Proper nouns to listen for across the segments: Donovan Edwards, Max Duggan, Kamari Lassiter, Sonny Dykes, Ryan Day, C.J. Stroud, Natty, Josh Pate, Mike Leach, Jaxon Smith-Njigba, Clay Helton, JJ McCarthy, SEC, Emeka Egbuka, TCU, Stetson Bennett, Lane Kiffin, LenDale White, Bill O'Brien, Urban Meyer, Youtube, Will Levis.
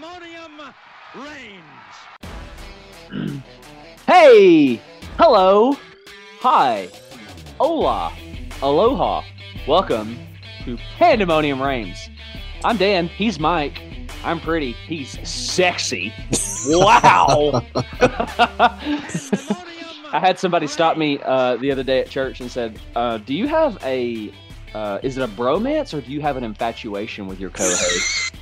Pandemonium Reigns. Hey! Hello! Hi! Hola! Aloha! Welcome to Pandemonium Reigns. I'm Dan. He's Mike. I'm pretty. He's sexy. Wow! I had somebody stop me the other day at church and said, do you have a... is it a bromance or do you have an infatuation with your co-host?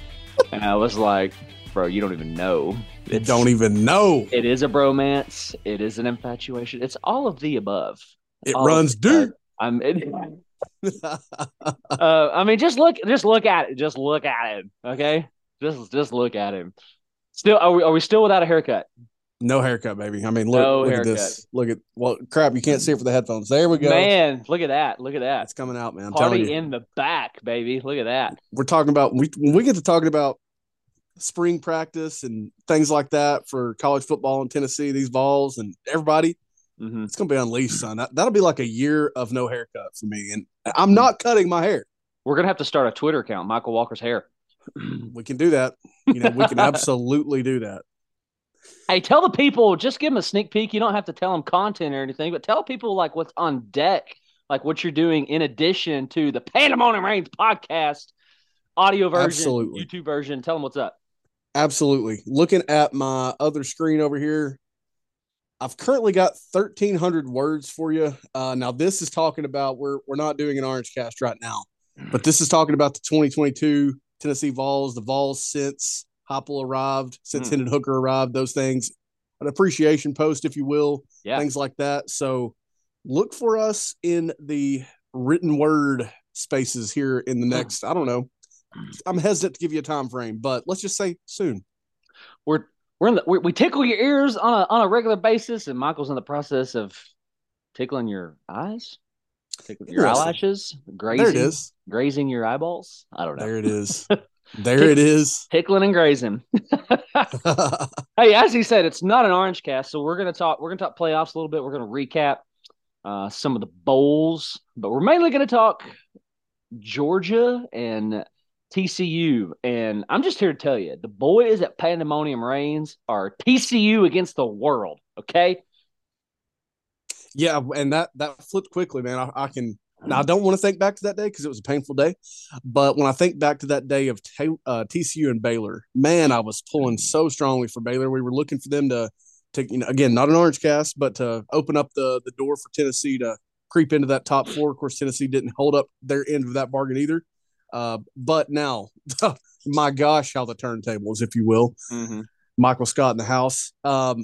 And I was like, bro, you don't even know. It don't even know. It is a bromance. It is an infatuation. It's all of the above. It all runs deep. I mean, just look at it. Just look at him. Okay. Just look at him. Still, are we still without a haircut? No haircut, baby. I mean, look at this. Look at, well, crap, you can't see it for the headphones. There we go. Man, look at that. Look at that. It's coming out, man. I'm Party in the back, baby. Look at that. We're talking about, when we get to talking about spring practice and things like that for college football in Tennessee, these balls and everybody, It's going to be unleashed, son. That'll be like a year of no haircut for me. And I'm not cutting my hair. We're going to have to start a Twitter account, Michael Walker's Hair. We can do that. You know, we can absolutely do that. Hey, tell the people, just give them a sneak peek. You don't have to tell them content or anything, but tell people like what's on deck, like what you're doing in addition to the Pandemonium Reigns podcast, audio version, absolutely. YouTube version. Tell them what's up. Absolutely. Looking at my other screen over here, I've currently got 1,300 words for you. Now, this is talking about, we're not doing an orange cast right now, but this is talking about the 2022 Tennessee Vols, the Vols since Hopple arrived, since Hendon Hooker arrived, those things, an appreciation post, if you will, Things like that. So look for us in the written word spaces here in the next, I don't know, I'm hesitant to give you a time frame, but let's just say soon. We tickle your ears on a regular basis, and Michael's in the process of tickling your eyes, tickling your eyelashes, grazing your eyeballs. I don't know. There it is. There it is. Tickling and grazing. Hey, as he said, it's not an orange cast, so we're gonna talk playoffs a little bit. We're gonna recap some of the bowls, but we're mainly gonna talk Georgia and TCU. And I'm just here to tell you, the boys at Pandemonium Reigns are TCU against the world. Okay. Yeah, and that flipped quickly, man. I can. Now, I don't want to think back to that day because it was a painful day. But when I think back to that day of TCU and Baylor, man, I was pulling so strongly for Baylor. We were looking for them to you know, again, not an orange cast, but to open up the door for Tennessee to creep into that top four. Of course, Tennessee didn't hold up their end of that bargain either. But now, my gosh, how the turntables, if you will. Mm-hmm. Michael Scott in the house. Go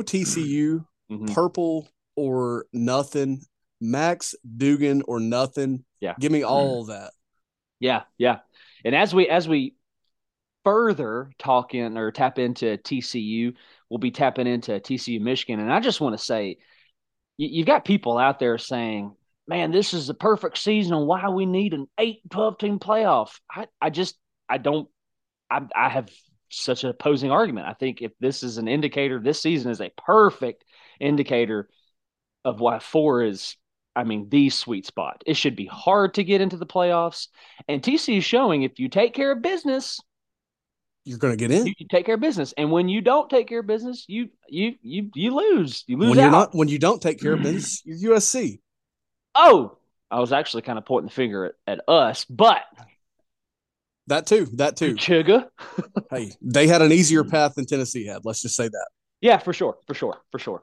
TCU, purple or nothing. Max Duggan or nothing. Yeah. Give me all that. Yeah. Yeah. And as we further talk in or tap into TCU, we'll be tapping into TCU Michigan. And I just want to say, you've got people out there saying, man, this is the perfect season on why we need an 8-12 team playoff. I have such an opposing argument. I think if this is an indicator, this season is a perfect indicator of why 4 is, I mean, the sweet spot. It should be hard to get into the playoffs. And TCU is showing if you take care of business, you're going to get in. You take care of business, and when you don't take care of business, you lose. You lose when out. When you don't take care of business, you're USC. Oh, I was actually kind of pointing the finger at us, but that too. Sugar. Hey, they had an easier path than Tennessee had. Let's just say that. Yeah, for sure.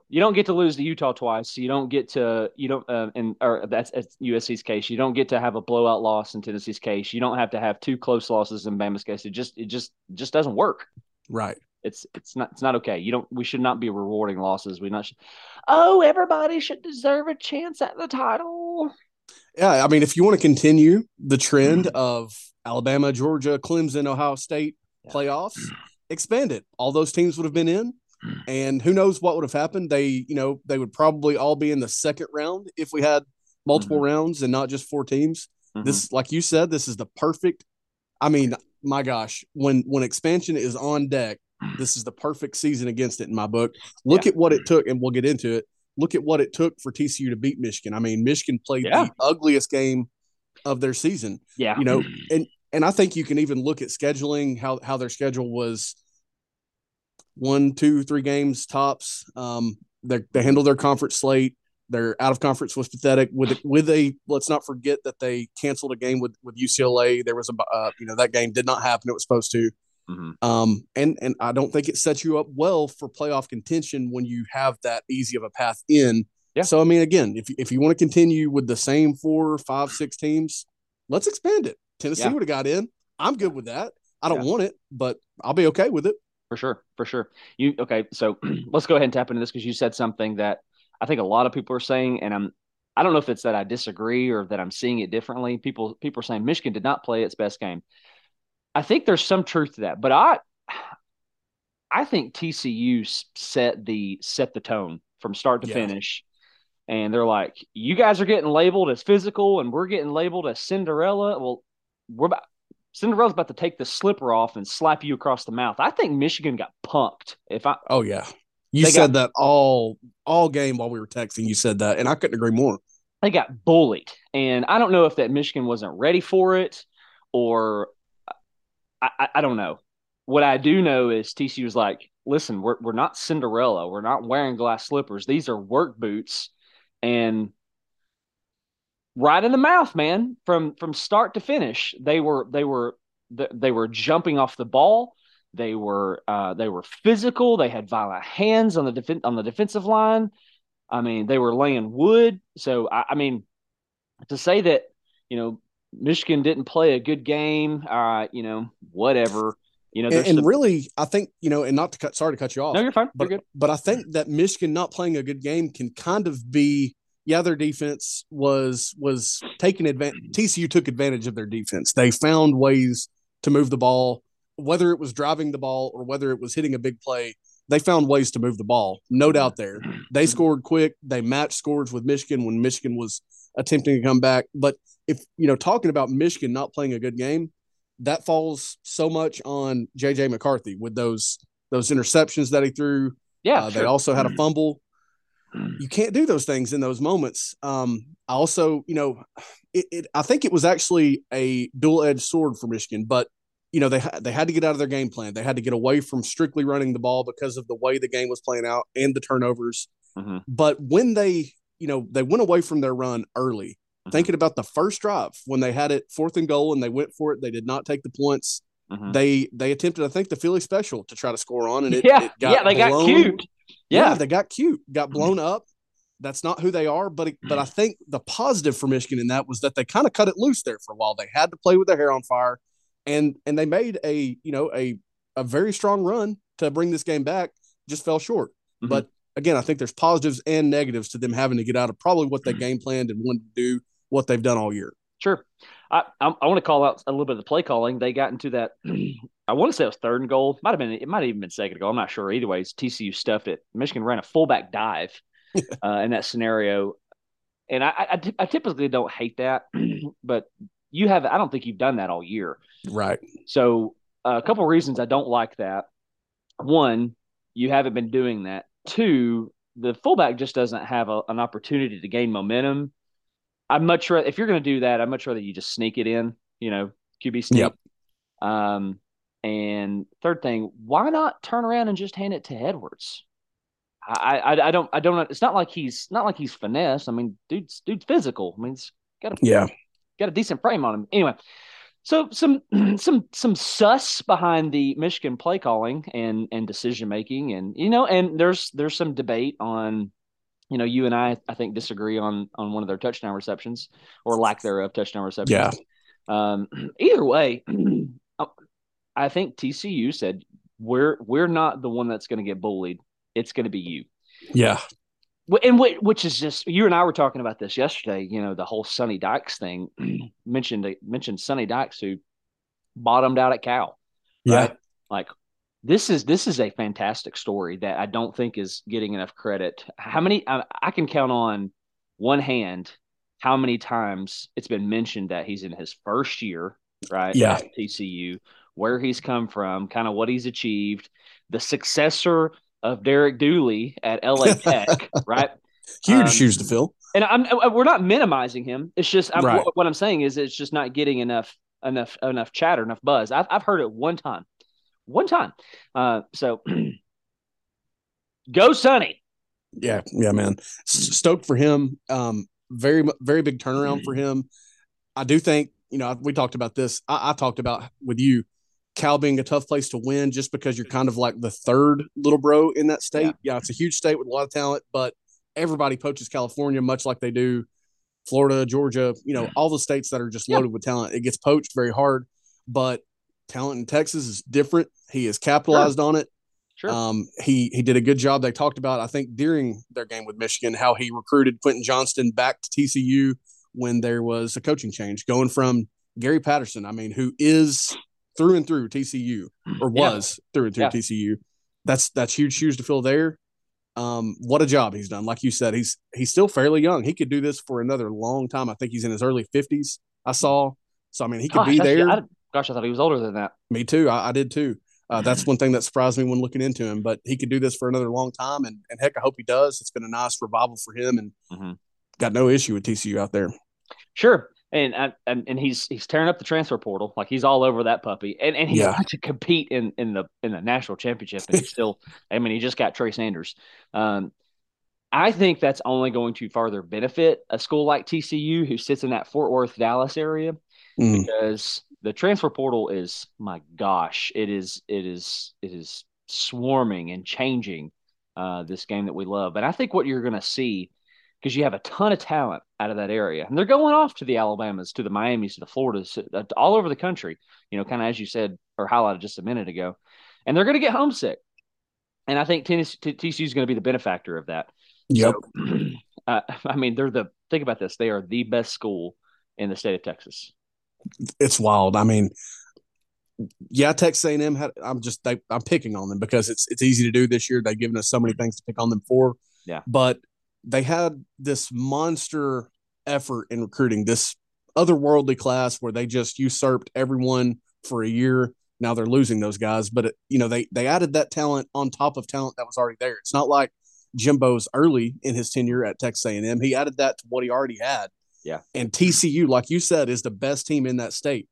You don't get to lose to Utah twice. So you don't get to that's USC's case. You don't get to have a blowout loss in Tennessee's case. You don't have to have two close losses in Bama's case. It just doesn't work. Right. It's not okay. We should not be rewarding losses. Everybody should deserve a chance at the title. Yeah, I mean, if you want to continue the trend of Alabama, Georgia, Clemson, Ohio State playoffs, expand it. All those teams would have been in. And who knows what would have happened. They would probably all be in the second round if we had multiple rounds and not just 4 teams. This, like you said, this is the perfect – I mean, my gosh, when expansion is on deck, this is the perfect season against it in my book. Look at what it took, and we'll get into it. Look at what it took for TCU to beat Michigan. I mean, Michigan played the ugliest game of their season. Yeah. You know, and And I think you can even look at scheduling, how their schedule was 1, 2, 3 games tops. They handle their conference slate. Their out of conference was pathetic. With a let's not forget that they canceled a game with UCLA. There was a that game did not happen. It was supposed to. Mm-hmm. And I don't think it sets you up well for playoff contention when you have that easy of a path in. Yeah. So I mean, again, if you want to continue with the same 4, 5, 6 teams, let's expand it. Tennessee would have got in. I'm good with that. I don't want it, but I'll be okay with it. For sure. So let's go ahead and tap into this because you said something that I think a lot of people are saying, and I don't know if it's that I disagree or that I'm seeing it differently. People are saying Michigan did not play its best game. I think there's some truth to that, but I think TCU set the tone from start to finish, and they're like, you guys are getting labeled as physical, and we're getting labeled as Cinderella. Well, Cinderella's about to take the slipper off and slap you across the mouth. I think Michigan got punked. You said that all game while we were texting. You said that, and I couldn't agree more. They got bullied, and I don't know if that Michigan wasn't ready for it, or I don't know. What I do know is TCU was like, listen, we're not Cinderella. We're not wearing glass slippers. These are work boots, and right in the mouth, man, from start to finish, they were jumping off the ball. They were physical. They had violent hands on the defensive line. I mean, they were laying wood. So I mean, to say that Michigan didn't play a good game, whatever. Really, I think and not to cut. Sorry to cut you off. No, you're fine. But you're good. But I think that Michigan not playing a good game can kind of be their defense was taking advantage. TCU took advantage of their defense. They found ways to move the ball. Whether it was driving the ball or whether it was hitting a big play, they found ways to move the ball. No doubt there. They scored quick. They matched scores with Michigan when Michigan was attempting to come back. But if, talking about Michigan not playing a good game, that falls so much on JJ McCarthy with those interceptions that he threw. Yeah, sure. They also had a fumble. You can't do those things in those moments. I also, I think it was actually a dual-edged sword for Michigan, but they had to get out of their game plan. They had to get away from strictly running the ball because of the way the game was playing out and the turnovers. Mm-hmm. But when they, they went away from their run early, thinking about the first drive when they had it 4th and goal and they went for it, they did not take the points. Mm-hmm. They attempted, I think, the Philly special to try to score on, and it got blown. Got cute. Yeah, they got cute, got blown up. That's not who they are, but I think the positive for Michigan in that was that they kind of cut it loose there for a while. They had to play with their hair on fire. And they made a very strong run to bring this game back, just fell short. Mm-hmm. But again, I think there's positives and negatives to them having to get out of probably what they game planned and wanted to do, what they've done all year. Sure. I want to call out a little bit of the play calling. They got into that. I want to say it was 3rd and goal. It might have even been 2nd and goal. I'm not sure. Either way, TCU stuffed it. Michigan ran a fullback dive in that scenario, and I typically don't hate that, but. I don't think you've done that all year. Right. So a couple of reasons I don't like that. One, you haven't been doing that. Two, the fullback just doesn't have an opportunity to gain momentum. I'm much rather, if you're going to do that, I'm much rather you just sneak it in, QB sneak. Yep. And third thing, why not turn around and just hand it to Edwards? I don't it's not like he's finesse. I mean, dude's physical. I mean, he's got a got a decent frame on him. Anyway, so some sus behind the Michigan play calling and decision making, and and there's some debate on, you and I think disagree on one of their touchdown receptions or lack thereof touchdown receptions. Yeah. Either way, I think TCU said we're not the one that's going to get bullied. It's going to be you. Yeah. And which is just, you and I were talking about this yesterday, the whole Sonny Dykes thing. mentioned Sonny Dykes, who bottomed out at Cal. Right? Yeah. Like, this is a fantastic story that I don't think is getting enough credit. How many, I can count on one hand how many times it's been mentioned that he's in his first year, right? Yeah. At TCU, where he's come from, kind of what he's achieved, the successor of Derek Dooley at LA Tech, right? Huge shoes to fill. And we're not minimizing him. It's just what I'm saying is it's just not getting enough enough chatter, enough buzz. I've heard it one time. So go Sonny. Yeah, man. Stoked for him. Very, very big turnaround for him. I do think, we talked about this. I talked about with you, Cal being a tough place to win just because you're kind of like the third little bro in that state. Yeah, it's a huge state with a lot of talent, but everybody poaches California much like they do Florida, Georgia, all the states that are just loaded with talent. It gets poached very hard, but talent in Texas is different. He has capitalized on it. Sure. He did a good job. They talked about, I think, during their game with Michigan, how he recruited Quentin Johnston back to TCU when there was a coaching change, going from Gary Patterson, who is through and through TCU, or was through and through TCU. That's huge shoes to fill there. What a job he's done. Like you said, he's still fairly young. He could do this for another long time. I think he's in his early 50s, I saw. So, he could be there. I thought he was older than that. Me too. I did too. That's one thing that surprised me when looking into him, but he could do this for another long time. And heck, I hope he does. It's been a nice revival for him, and got no issue with TCU out there. Sure. And he's tearing up the transfer portal. Like, he's all over that puppy, and he's got to compete in the national championship. And he's still, he just got Trey Sanders. I think that's only going to further benefit a school like TCU, who sits in that Fort Worth, Dallas area, because the transfer portal is, my gosh, it is swarming and changing this game that we love. And I think what you're going to see, because you have a ton of talent out of that area, and they're going off to the Alabamas, to the Miamis, to the Floridas, all over the country, kind of as you said or highlighted just a minute ago, and they're going to get homesick. And I think TCU is going to be the benefactor of that. Yep. So, think about this. They are the best school in the state of Texas. It's wild. Texas A&M had, I'm picking on them because it's easy to do this year. They've given us so many things to pick on them for. Yeah. But they had this monster effort in recruiting, this otherworldly class where they just usurped everyone for a year. Now they're losing those guys, but they added that talent on top of talent that was already there. It's not like Jimbo's early in his tenure at Texas A&M. He added that to what he already had. Yeah. And TCU, like you said, is the best team in that state.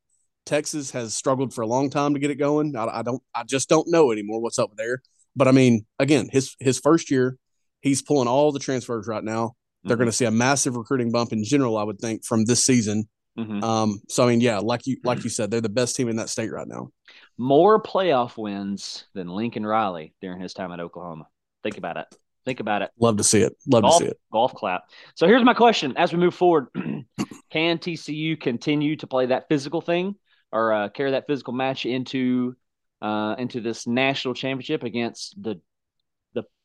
Texas has struggled for a long time to get it going. I just don't know anymore what's up there. But again, his first year, he's pulling all the transfers right now. They're going to see a massive recruiting bump in general, I would think, from this season. Like you said, they're the best team in that state right now. More playoff wins than Lincoln Riley during his time at Oklahoma. Think about it. Love to see it. Golf clap. So here's my question. As we move forward, can TCU continue to play that physical thing, or carry that physical match into this national championship against the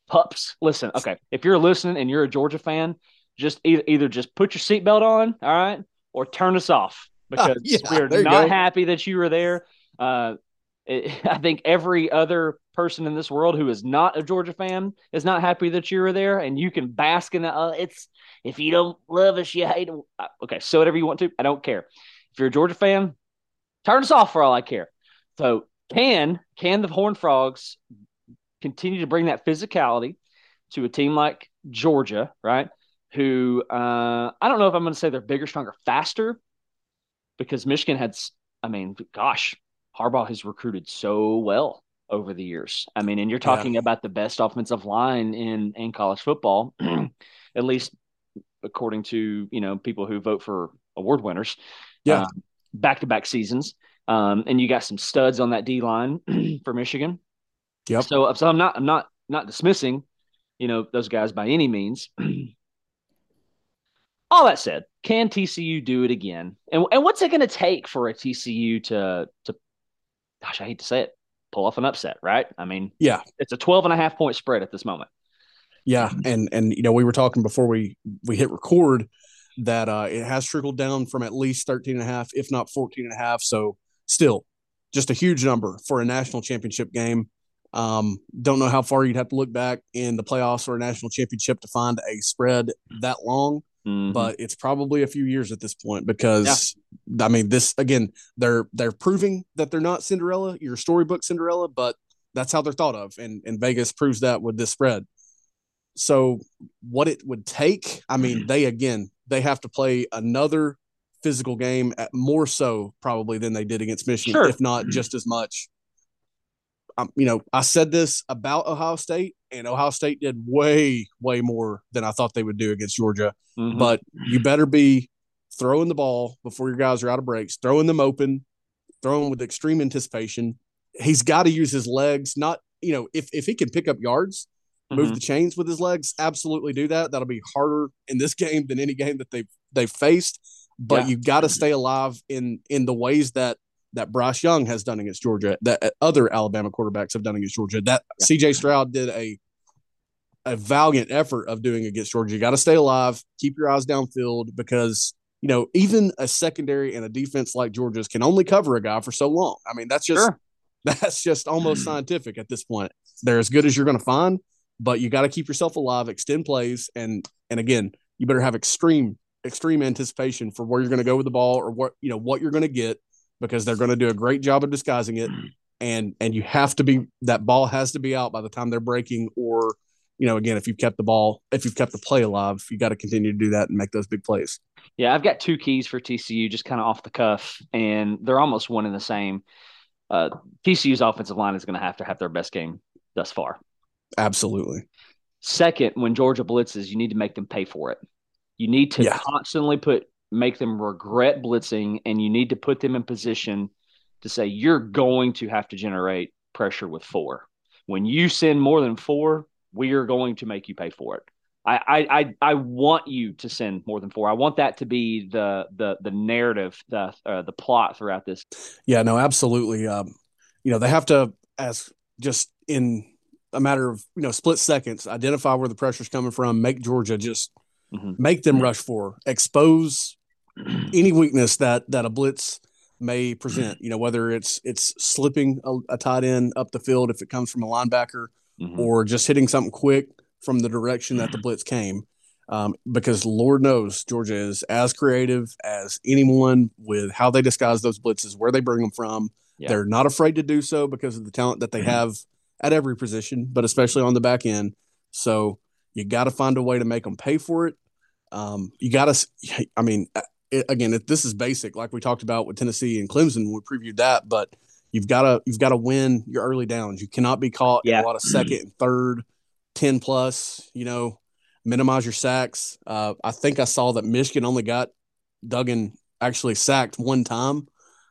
pups? Listen, okay, if you're listening and you're a Georgia fan, just either just put your seatbelt on, all right, or turn us off, because we're not happy that you were there. I think every other person in this world who is not a Georgia fan is not happy that you were there, and you can bask in that. It's, if you don't love us, you hate them. Okay, so whatever you want to, I don't care. If you're a Georgia fan, turn us off for all I care. So can the Horned Frogs continue to bring that physicality to a team like Georgia, right, who I don't know if I'm going to say they're bigger, stronger, faster, because Michigan had, Harbaugh has recruited so well over the years. And you're talking about the best offensive line in college football, at least according to, people who vote for award winners, back-to-back seasons. And you got some studs on that D line for Michigan. Yep. So I'm not dismissing, those guys by any means. All that said, can TCU do it again? And what's it going to take for a TCU to gosh, I hate to say it, pull off an upset, right? It's a 12.5 point spread at this moment. Yeah. And we were talking before we hit record that it has trickled down from at least 13.5, if not 14.5. So still just a huge number for a national championship game. Don't know how far you'd have to look back in the playoffs or a national championship to find a spread that long. But it's probably a few years at this point because, this, again, they're proving that they're not Cinderella, your storybook Cinderella, but that's how they're thought of. And Vegas proves that with this spread. So what it would take, they have to play another physical game, more so probably than they did against Michigan, sure, if not just as much. You know, I said this about Ohio State, and Ohio State did way, way more than I thought they would do against Georgia. Mm-hmm. But you better be throwing the ball before your guys are out of breaks, throwing them open, throwing with extreme anticipation. He's got to use his legs. Not, you know, if he can pick up yards, move the chains with his legs, absolutely do that. That'll be harder in this game than any game that they've faced. But you got to stay alive in the ways that Bryce Young has done against Georgia, that other Alabama quarterbacks have done against Georgia, that C.J. Stroud did a valiant effort of doing against Georgia. You got to stay alive, keep your eyes downfield, because, you know, even a secondary and a defense like Georgia's can only cover a guy for so long. I mean, that's just almost scientific at this point. They're as good as you're going to find, but you got to keep yourself alive, extend plays, and again, you better have extreme anticipation for where you're going to go with the ball, or what you're going to get, because they're going to do a great job of disguising it, and you have to be, that ball has to be out by the time they're breaking, or, you know, again, if you've kept the play alive, you got to continue to do that and make those big plays. Yeah, I've got two keys for TCU, just kind of off the cuff, and they're almost one and the same. TCU's offensive line is going to have their best game thus far. Absolutely. Second, when Georgia blitzes, you need to make them pay for it. You need to constantly make them regret blitzing, and you need to put them in position to say, you're going to have to generate pressure with four. When you send more than four, we are going to make you pay for it. I want you to send more than four. I want that to be the narrative, the plot throughout this. Yeah, no, absolutely. You know, they have to, as just in a matter of, you know, split seconds, identify where the pressure's coming from, make Georgia just make them rush for, expose any weakness that a blitz may present. You know, whether it's slipping a tight end up the field if it comes from a linebacker, or just hitting something quick from the direction that the blitz came, because Lord knows Georgia is as creative as anyone with how they disguise those blitzes, where they bring them from. Yeah. They're not afraid to do so because of the talent that they have at every position, but especially on the back end. So you got to find a way to make them pay for it. You got to, I mean, again, this is basic, like we talked about with Tennessee and Clemson, we previewed that, but you've got to win your early downs. You cannot be caught in a lot of second and third, 10 plus, you know, minimize your sacks. I think I saw that Michigan only got Duggan actually sacked one time.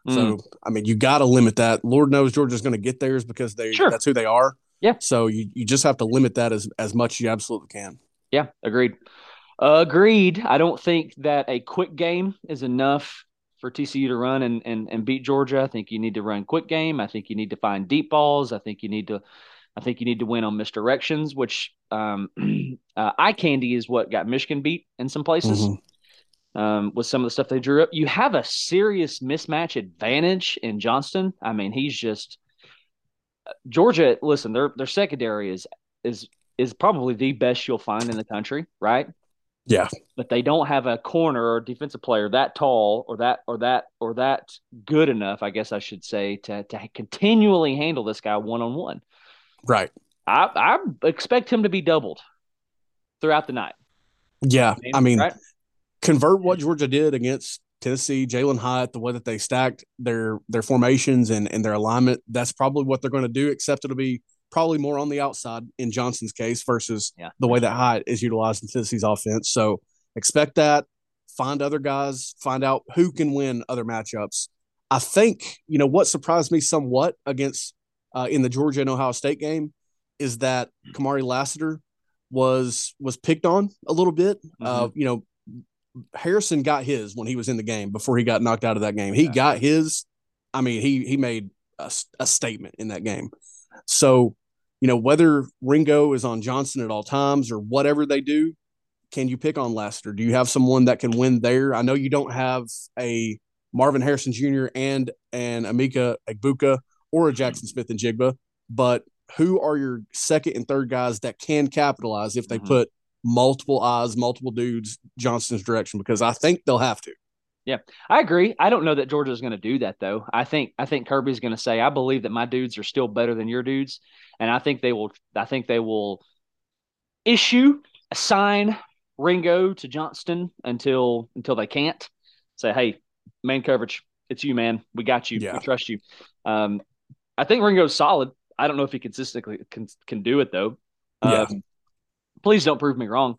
So, I mean, you got to limit that. Lord knows Georgia's going to get theirs because that's who they are. Yeah. So you just have to limit that as much as you absolutely can. Yeah, agreed. I don't think that a quick game is enough for TCU to run and beat Georgia. I think you need to run quick game. I think you need to find deep balls. I think you need to win on misdirections, which eye candy is what got Michigan beat in some places. With some of the stuff they drew up. You have a serious mismatch advantage in Johnston. I mean, he's just – Georgia, listen, their secondary is probably the best you'll find in the country, right? Yeah. But they don't have a corner or defensive player that tall or that good enough, I guess I should say, to continually handle this guy one-on-one. Right. I expect him to be doubled throughout the night. Yeah, I mean right? – Convert what Georgia did against Tennessee, Jalen Hyatt, the way that they stacked their formations and their alignment. That's probably what they're going to do, except it'll be probably more on the outside in Johnson's case versus the way that Hyatt is utilized in Tennessee's offense. So expect that. Find other guys. Find out who can win other matchups. I think, you know, what surprised me somewhat against in the Georgia and Ohio State game is that Kamari Lassiter was picked on a little bit. You know, Harrison got his when he was in the game before he got knocked out of that game. He got his. I mean, he made a statement in that game. So, you know, whether Ringo is on Johnston at all times or whatever they do, can you pick on Lassiter? Do you have someone that can win there? I know you don't have a Marvin Harrison Jr. and an Emeka Egbuka or a Jaxon Smith-Njigba, but who are your second and third guys that can capitalize if they put multiple eyes, multiple dudes, Johnston's direction, because I think they'll have to. Yeah, I agree. I don't know that Georgia is going to do that, though. I think Kirby's going to say, I believe that my dudes are still better than your dudes, and I think they will assign Ringo to Johnston until they can't. Say, hey, man coverage. It's you, man. We got you. Yeah. We trust you. I think Ringo's solid. I don't know if he consistently can do it, though. Yeah. Please don't prove me wrong.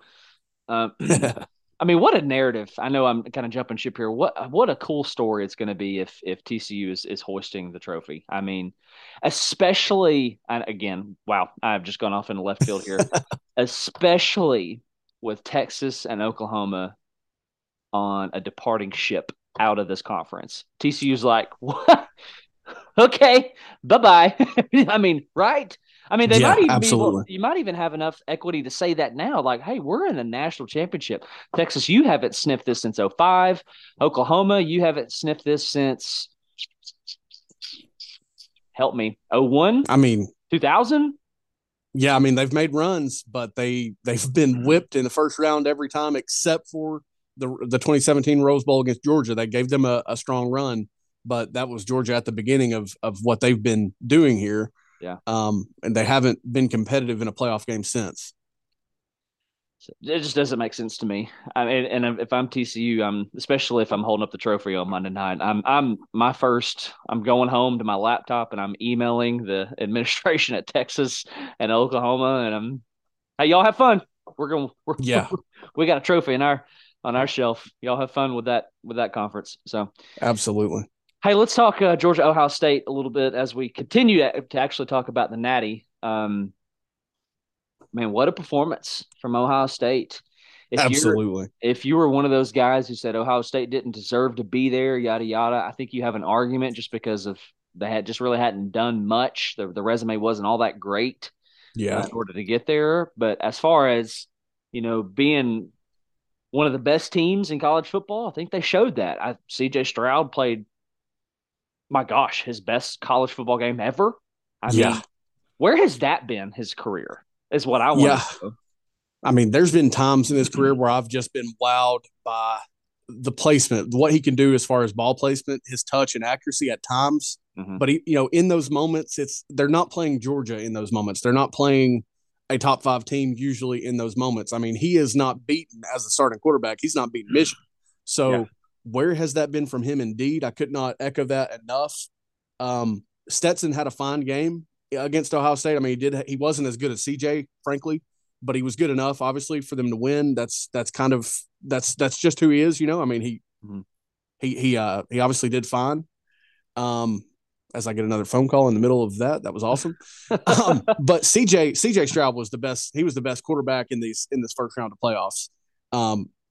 I mean, what a narrative. I know I'm kind of jumping ship here. What a cool story it's going to be if TCU is hoisting the trophy. I mean, especially – and again, wow, I've just gone off into left field here. Especially with Texas and Oklahoma on a departing ship out of this conference. TCU's like, what? Okay, bye-bye. I mean, right? I mean, they might even be able, you might even have enough equity to say that now. Like, hey, we're in the national championship. Texas, you haven't sniffed this since 2005. Oklahoma, you haven't sniffed this since, help me, 2001? I mean, 2000? Yeah, I mean, they've made runs, but they've been whipped in the first round every time except for the 2017 Rose Bowl against Georgia. That gave them a strong run, but that was Georgia at the beginning of what they've been doing here. Yeah. And they haven't been competitive in a playoff game since. It just doesn't make sense to me. I mean, and if I'm TCU, especially if I'm holding up the trophy on Monday night, I'm going home to my laptop and I'm emailing the administration at Texas and Oklahoma, and I'm, hey, y'all have fun. We got a trophy on our shelf. Y'all have fun with that conference. So absolutely. Hey, let's talk Georgia, Ohio State a little bit as we continue to actually talk about the Natty. Man, what a performance from Ohio State. Absolutely. If you were one of those guys who said Ohio State didn't deserve to be there, yada, yada, I think you have an argument just because of they had just really hadn't done much. The resume wasn't all that great in order to get there. But as far as, being one of the best teams in college football, I think they showed that. C.J. Stroud played, my gosh, his best college football game ever. I mean, where has that been his career is what I want to know. I mean, there's been times in his career where I've just been wowed by the placement, what he can do as far as ball placement, his touch and accuracy at times. Mm-hmm. But, in those moments, they're not playing Georgia in those moments. They're not playing a top five team usually in those moments. I mean, he is not beaten as a starting quarterback. He's not beaten Michigan. So – where has that been from him? Indeed, I could not echo that enough. Stetson had a fine game against Ohio State. I mean, he wasn't as good as CJ, frankly, but he was good enough, obviously, for them to win. That's just who he is, I mean, he obviously did fine. As I get another phone call in the middle of that was awesome. But CJ Stroud was the best. He was the best quarterback in this first round of playoffs.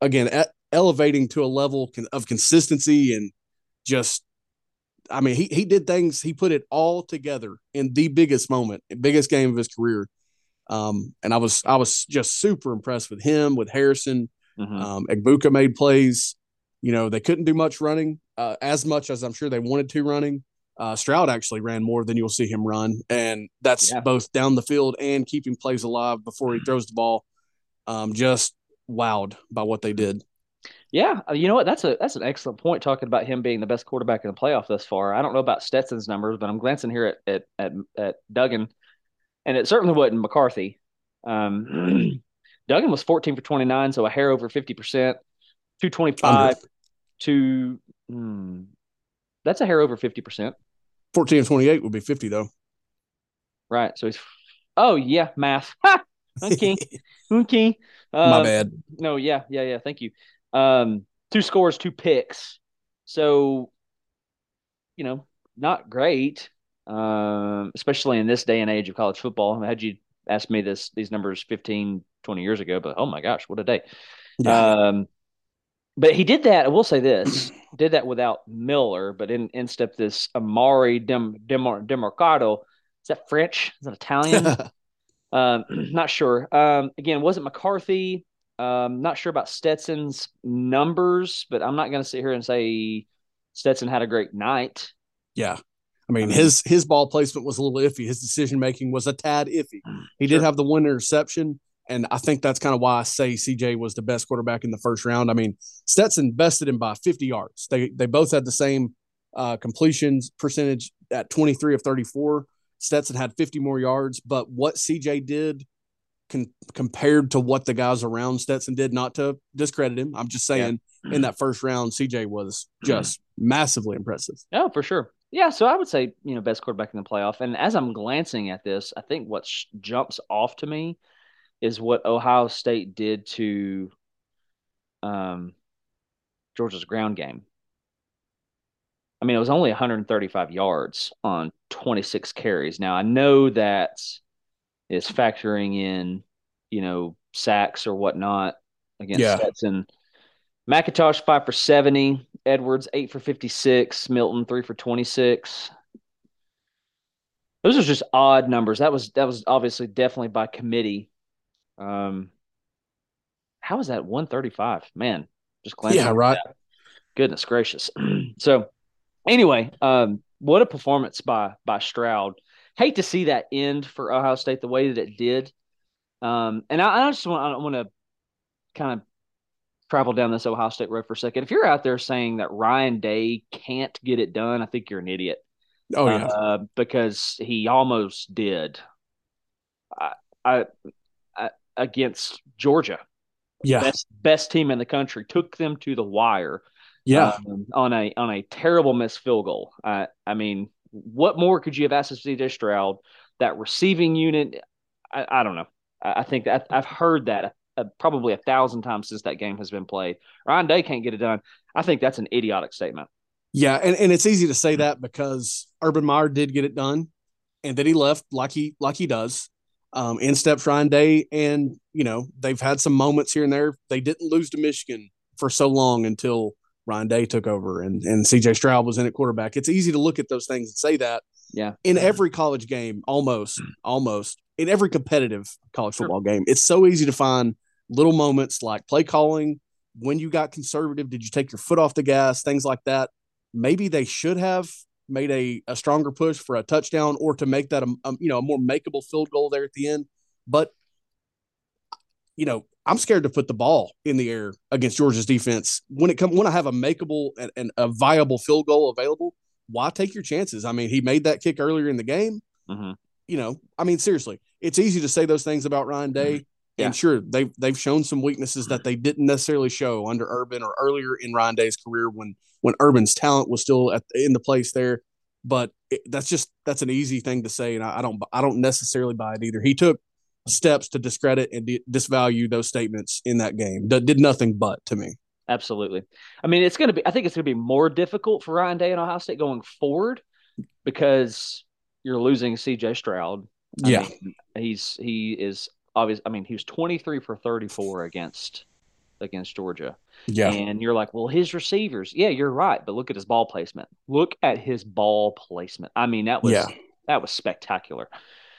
Again, elevating to a level of consistency and just, I mean, he did things. He put it all together in the biggest moment, biggest game of his career. And I was just super impressed with him, with Harrison. Mm-hmm. Egbuka made plays. They couldn't do much running, as much as I'm sure they wanted to running. Stroud actually ran more than you'll see him run. And that's both down the field and keeping plays alive before he throws the ball. Just wowed by what they did. Yeah, you know what? That's an excellent point, talking about him being the best quarterback in the playoff thus far. I don't know about Stetson's numbers, but I'm glancing here at Duggan, and it certainly wasn't McCarthy. Duggan was 14 for 29, so a hair over 50%, 225 to – that's a hair over 50%. 14 of 28 would be 50, though. Right, so he's – oh, yeah, math. Ha! Okay. My bad. No, yeah, thank you. Two scores, two picks. So, not great, especially in this day and age of college football. Had you asked me these numbers 15, 20 years ago, but oh my gosh, what a day. Yeah. But he did that. I will say this, did that without Miller, but in stepped this Amari Demercado. Is that French? Is that Italian? Not sure. Again, wasn't McCarthy. Not sure about Stetson's numbers, but I'm not going to sit here and say Stetson had a great night. Yeah. I mean, his ball placement was a little iffy. His decision-making was a tad iffy. He did have the one interception, and I think that's kind of why I say CJ was the best quarterback in the first round. I mean, Stetson bested him by 50 yards. They both had the same completions percentage at 23 of 34. Stetson had 50 more yards, but what CJ did compared to what the guys around Stetson did, not to discredit him. I'm just saying in that first round, C.J. was just massively impressive. Oh, for sure. Yeah, so I would say, you know, best quarterback in the playoff. And as I'm glancing at this, I think what jumps off to me is what Ohio State did to Georgia's ground game. I mean, it was only 135 yards on 26 carries. Now, I know that is factoring in, you know, sacks or whatnot against Stetson. McIntosh 5 for 70, Edwards 8 for 56, Milton 3 for 26. Those are just odd numbers. That was obviously definitely by committee. How is that 135? Man, just glancing. Yeah, right. That. Goodness gracious. So, anyway, what a performance by Stroud. Hate to see that end for Ohio State the way that it did. And I just want to kind of travel down this Ohio State road for a second. If you're out there saying that Ryan Day can't get it done, I think you're an idiot. Oh yeah, because he almost did. I against Georgia, best team in the country, took them to the wire. Yeah, on a terrible missed field goal. I mean, what more could you have asked of C.J. Stroud? That receiving unit, I don't know. I think that I've heard that probably 1,000 times since that game has been played. Ryan Day can't get it done. I think that's an idiotic statement. Yeah, and it's easy to say that because Urban Meyer did get it done, and then he left like he does. In steps Ryan Day, and you know they've had some moments here and there. They didn't lose to Michigan for so long until Ryan Day took over, and C.J. Stroud was in at quarterback. It's easy to look at those things and say that. Yeah, in every college game, almost in every competitive college football game, it's so easy to find little moments like play calling, when you got conservative, did you take your foot off the gas, things like that. Maybe they should have made a stronger push for a touchdown or to make that a more makeable field goal there at the end. But you know, I'm scared to put the ball in the air against Georgia's defense. When I have a makeable and a viable field goal available, why take your chances? I mean, he made that kick earlier in the game. Mm-hmm. You know, I mean, seriously, it's easy to say those things about Ryan Day. Mm-hmm. Yeah. And sure, they've shown some weaknesses that they didn't necessarily show under Urban or earlier in Ryan Day's career when Urban's talent was still in the place there. But that's an easy thing to say, and I don't necessarily buy it either. He took steps to discredit and disvalue those statements in that game. Did nothing but to me. Absolutely. I mean, I think it's going to be more difficult for Ryan Day and Ohio State going forward because you're losing C.J. Stroud. I mean, he is obvious. I mean, he was 23 for 34 against Georgia. Yeah. And you're like, well, his receivers. Yeah, you're right. But look at his ball placement. I mean, that was spectacular.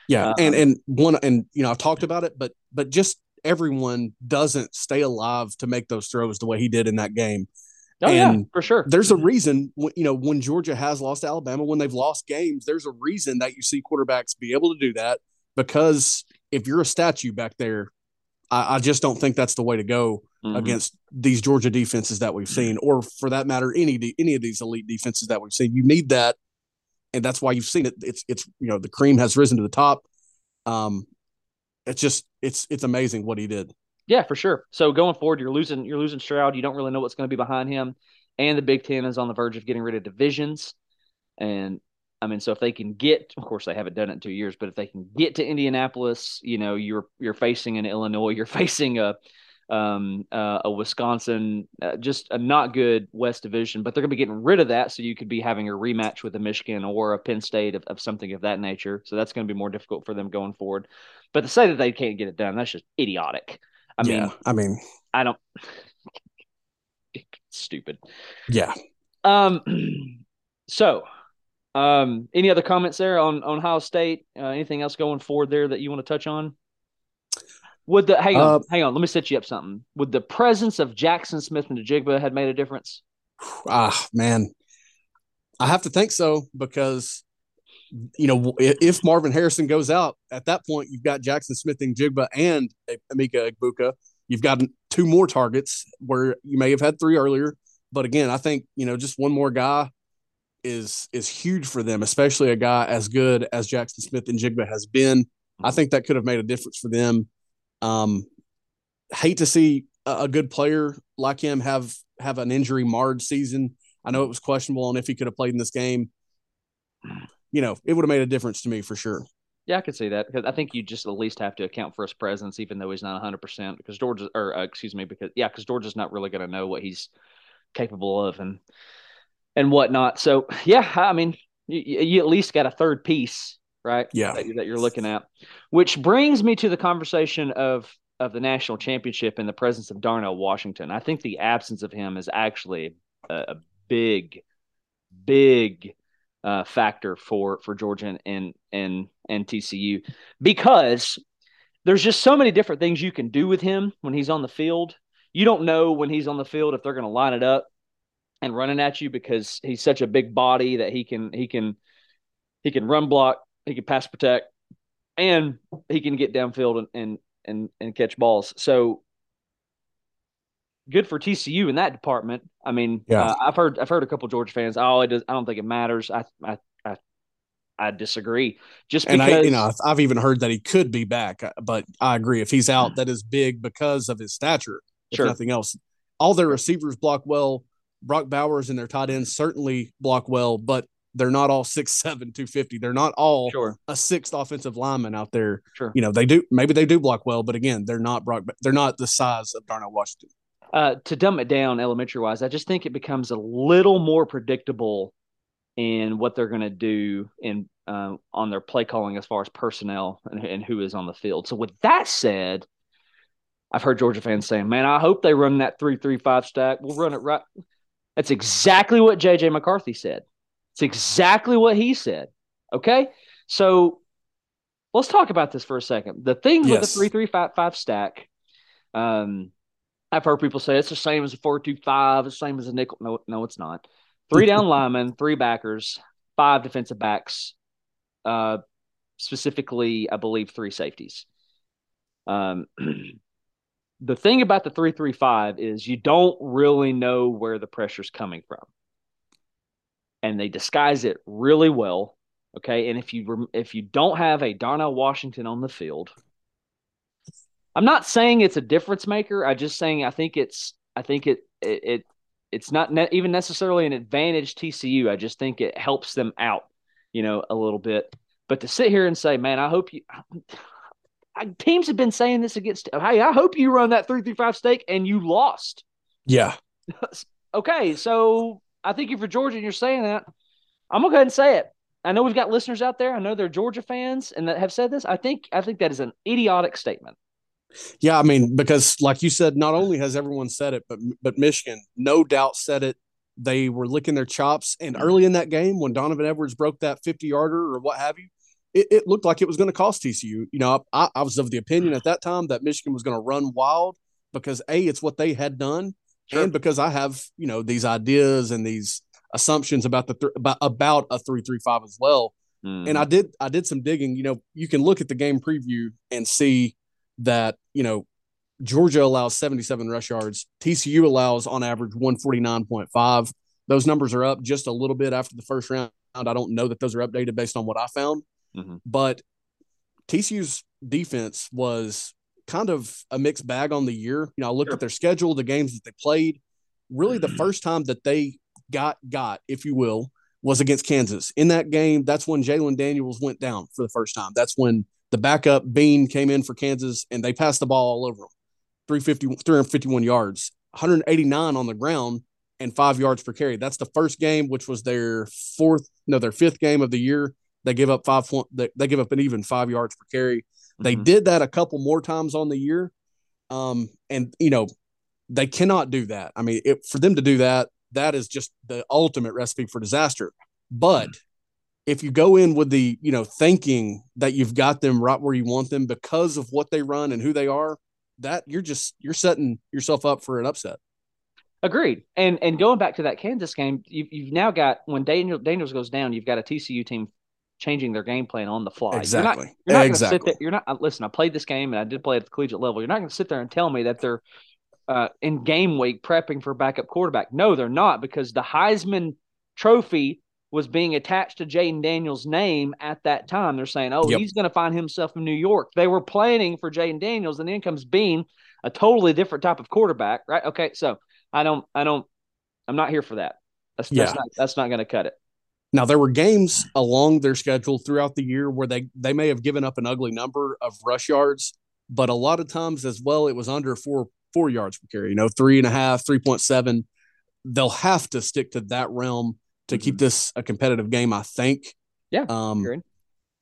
Yeah, and you know, I've talked about it, but just everyone doesn't stay alive to make those throws the way he did in that game. Oh, and yeah, for sure. There's a reason, you know, when Georgia has lost to Alabama, when they've lost games, there's a reason that you see quarterbacks be able to do that, because if you're a statue back there, I just don't think that's the way to go against these Georgia defenses that we've seen, or for that matter, any of these elite defenses that we've seen. You need that. And that's why you've seen it. It's you know, the cream has risen to the top. It's amazing what he did. Yeah, for sure. So going forward, you're losing Stroud. You don't really know what's going to be behind him. And the Big Ten is on the verge of getting rid of divisions. And I mean, so if they can get, of course they haven't done it in 2 years, but if they can get to Indianapolis, you know, you're facing an Illinois, you're facing a Wisconsin, just a not good West Division, but they're going to be getting rid of that, so you could be having a rematch with a Michigan or a Penn State of something of that nature. So that's going to be more difficult for them going forward. But to say that they can't get it done, that's just idiotic. I mean, I don't. Stupid. Yeah. So, any other comments there on Ohio State? Anything else going forward there that you want to touch on? Hang on. Let me set you up something. Would the presence of Jaxon Smith-Njigba had made a difference? Ah, man, I have to think so, because you know, if Marvin Harrison goes out, at that point you've got Jaxon Smith-Njigba and Emeka Egbuka. You've got 2 more targets where you may have had 3 earlier. But again, I think, you know, just one more guy is huge for them, especially a guy as good as Jaxon Smith-Njigba has been. I think that could have made a difference for them. Hate to see a good player like him have have an injury-marred season. I know it was questionable on if he could have played in this game. You know, it would have made a difference to me for sure. Yeah, I could see that, because I think you just at least have to account for his presence, even though he's not 100%. Because George is not really going to know what he's capable of and whatnot. So yeah, I mean, you at least got a third piece, right? Yeah, that you're looking at. Which brings me to the conversation of the national championship and the presence of Darnell Washington. I think the absence of him is actually a big. Factor for Georgia and TCU, because there's just so many different things you can do with him when he's on the field. You don't know when he's on the field if they're going to line it up and running at you, because he's such a big body that he can run block, he can pass protect, and he can get downfield and catch balls. So good for TCU in that department. I mean, yeah. I've heard a couple of Georgia fans. Oh, it does. I don't think it matters. I disagree. Just because, and I've even heard that he could be back, but I agree. If he's out, that is big because of his stature. Sure. If nothing else, all their receivers block well. Brock Bowers and their tight ends certainly block well, but they're not all 6'7", 250. They're not all a sixth offensive lineman out there. Sure. You know, maybe they do block well, but again, they're not the size of Darnell Washington. To dumb it down elementary-wise, I just think it becomes a little more predictable in what they're going to do on their play calling as far as personnel and who is on the field. So with that said, I've heard Georgia fans saying, man, I hope they run that 3-3-5 stack. We'll run it right. That's exactly what JJ McCarthy said. It's exactly what he said. Okay? So let's talk about this for a second. The thing with the 3-3-5 stack – I've heard people say it's the same as a 4-2-5, the same as a nickel. No, it's not. 3 down linemen, 3 backers, 5 defensive backs, specifically, I believe, 3 safeties. The thing about the 3-3-5 is you don't really know where the pressure's coming from, and they disguise it really well. Okay, and if you don't have a Darnell Washington on the field. I'm not saying it's a difference maker. I'm just saying I think it's not even necessarily an advantage TCU. I just think it helps them out, a little bit. But to sit here and say, man, teams have been saying this against. Hey, I hope you run that 3-3-5 stake and you lost. Yeah. Okay, so I think if you're Georgia and you're saying that, I'm gonna go ahead and say it. I know we've got listeners out there. I know they're Georgia fans and that have said this. I think that is an idiotic statement. Yeah, I mean, because like you said, not only has everyone said it, but Michigan, no doubt, said it. They were licking their chops. And early in that game, when Donovan Edwards broke that 50-yarder or what have you, it looked like it was going to cost TCU. I was of the opinion at that time that Michigan was going to run wild because, A, it's what they had done, and because I have, these ideas and these assumptions about about a 3-3-5 as well. Mm. And I did some digging. You can look at the game preview and see that, Georgia allows 77 rush yards. TCU allows on average 149.5. Those numbers are up just a little bit after the first round. I don't know that those are updated based on what I found, but TCU's defense was kind of a mixed bag on the year. I looked at their schedule, the games that they played. Really, the first time that they got, if you will, was against Kansas. In that game, that's when Jalon Daniels went down for the first time. That's when the backup Bean came in for Kansas, and they passed the ball all over them. 351 yards, 189 on the ground, and 5 yards per carry. That's the first game, which was their fifth game of the year. They give up an even 5 yards per carry. Mm-hmm. They did that a couple more times on the year, and they cannot do that. I mean, for them to do that, that is just the ultimate recipe for disaster. But if you go in with the, thinking that you've got them right where you want them because of what they run and who they are, that you're setting yourself up for an upset. Agreed. And going back to that Kansas game, you've now got, when Daniels goes down, you've got a TCU team changing their game plan on the fly. Exactly. You're not going to sit there. Listen, I played this game and I did play at the collegiate level. You're not going to sit there and tell me that they're in game week prepping for backup quarterback. No, they're not, because the Heisman Trophy was being attached to Jaden Daniels' name at that time. They're saying, he's going to find himself in New York. They were planning for Jaden Daniels, and then comes Bean, a totally different type of quarterback, right? Okay, so I'm not here for that. That's not going to cut it. Now, there were games along their schedule throughout the year where they may have given up an ugly number of rush yards, but a lot of times as well, it was under four yards per carry, 3.5, 3.7. They'll have to stick to that realm to keep this a competitive game, I think. Yeah.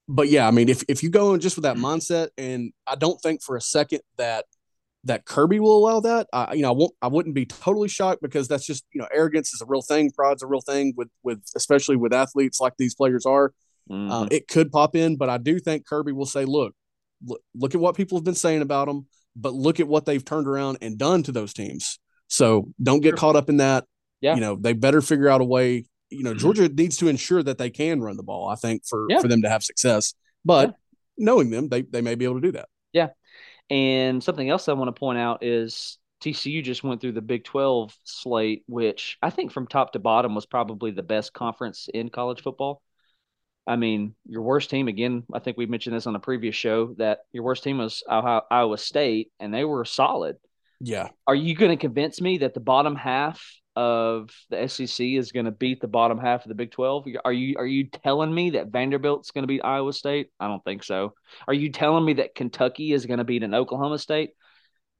But yeah, I mean, if you go in just with that mindset, and I don't think for a second that Kirby will allow that. I wouldn't be totally shocked, because that's just, arrogance is a real thing. Pride's a real thing with especially with athletes like these players are. It could pop in, but I do think Kirby will say, look at what people have been saying about them, but look at what they've turned around and done to those teams. So don't get caught up in that. Yeah. They better figure out a way. Georgia needs to ensure that they can run the ball, I think, for them to have success. But knowing them, they may be able to do that. Yeah. And something else I want to point out is TCU just went through the Big 12 slate, which I think from top to bottom was probably the best conference in college football. I mean, your worst team, again, I think we mentioned this on a previous show, that your worst team was Iowa State, and they were solid. Yeah. Are you going to convince me that the bottom half of the SEC is going to beat the bottom half of the Big 12? Are you telling me that Vanderbilt's going to beat Iowa State? I don't think so. Are you telling me that Kentucky is going to beat an Oklahoma State?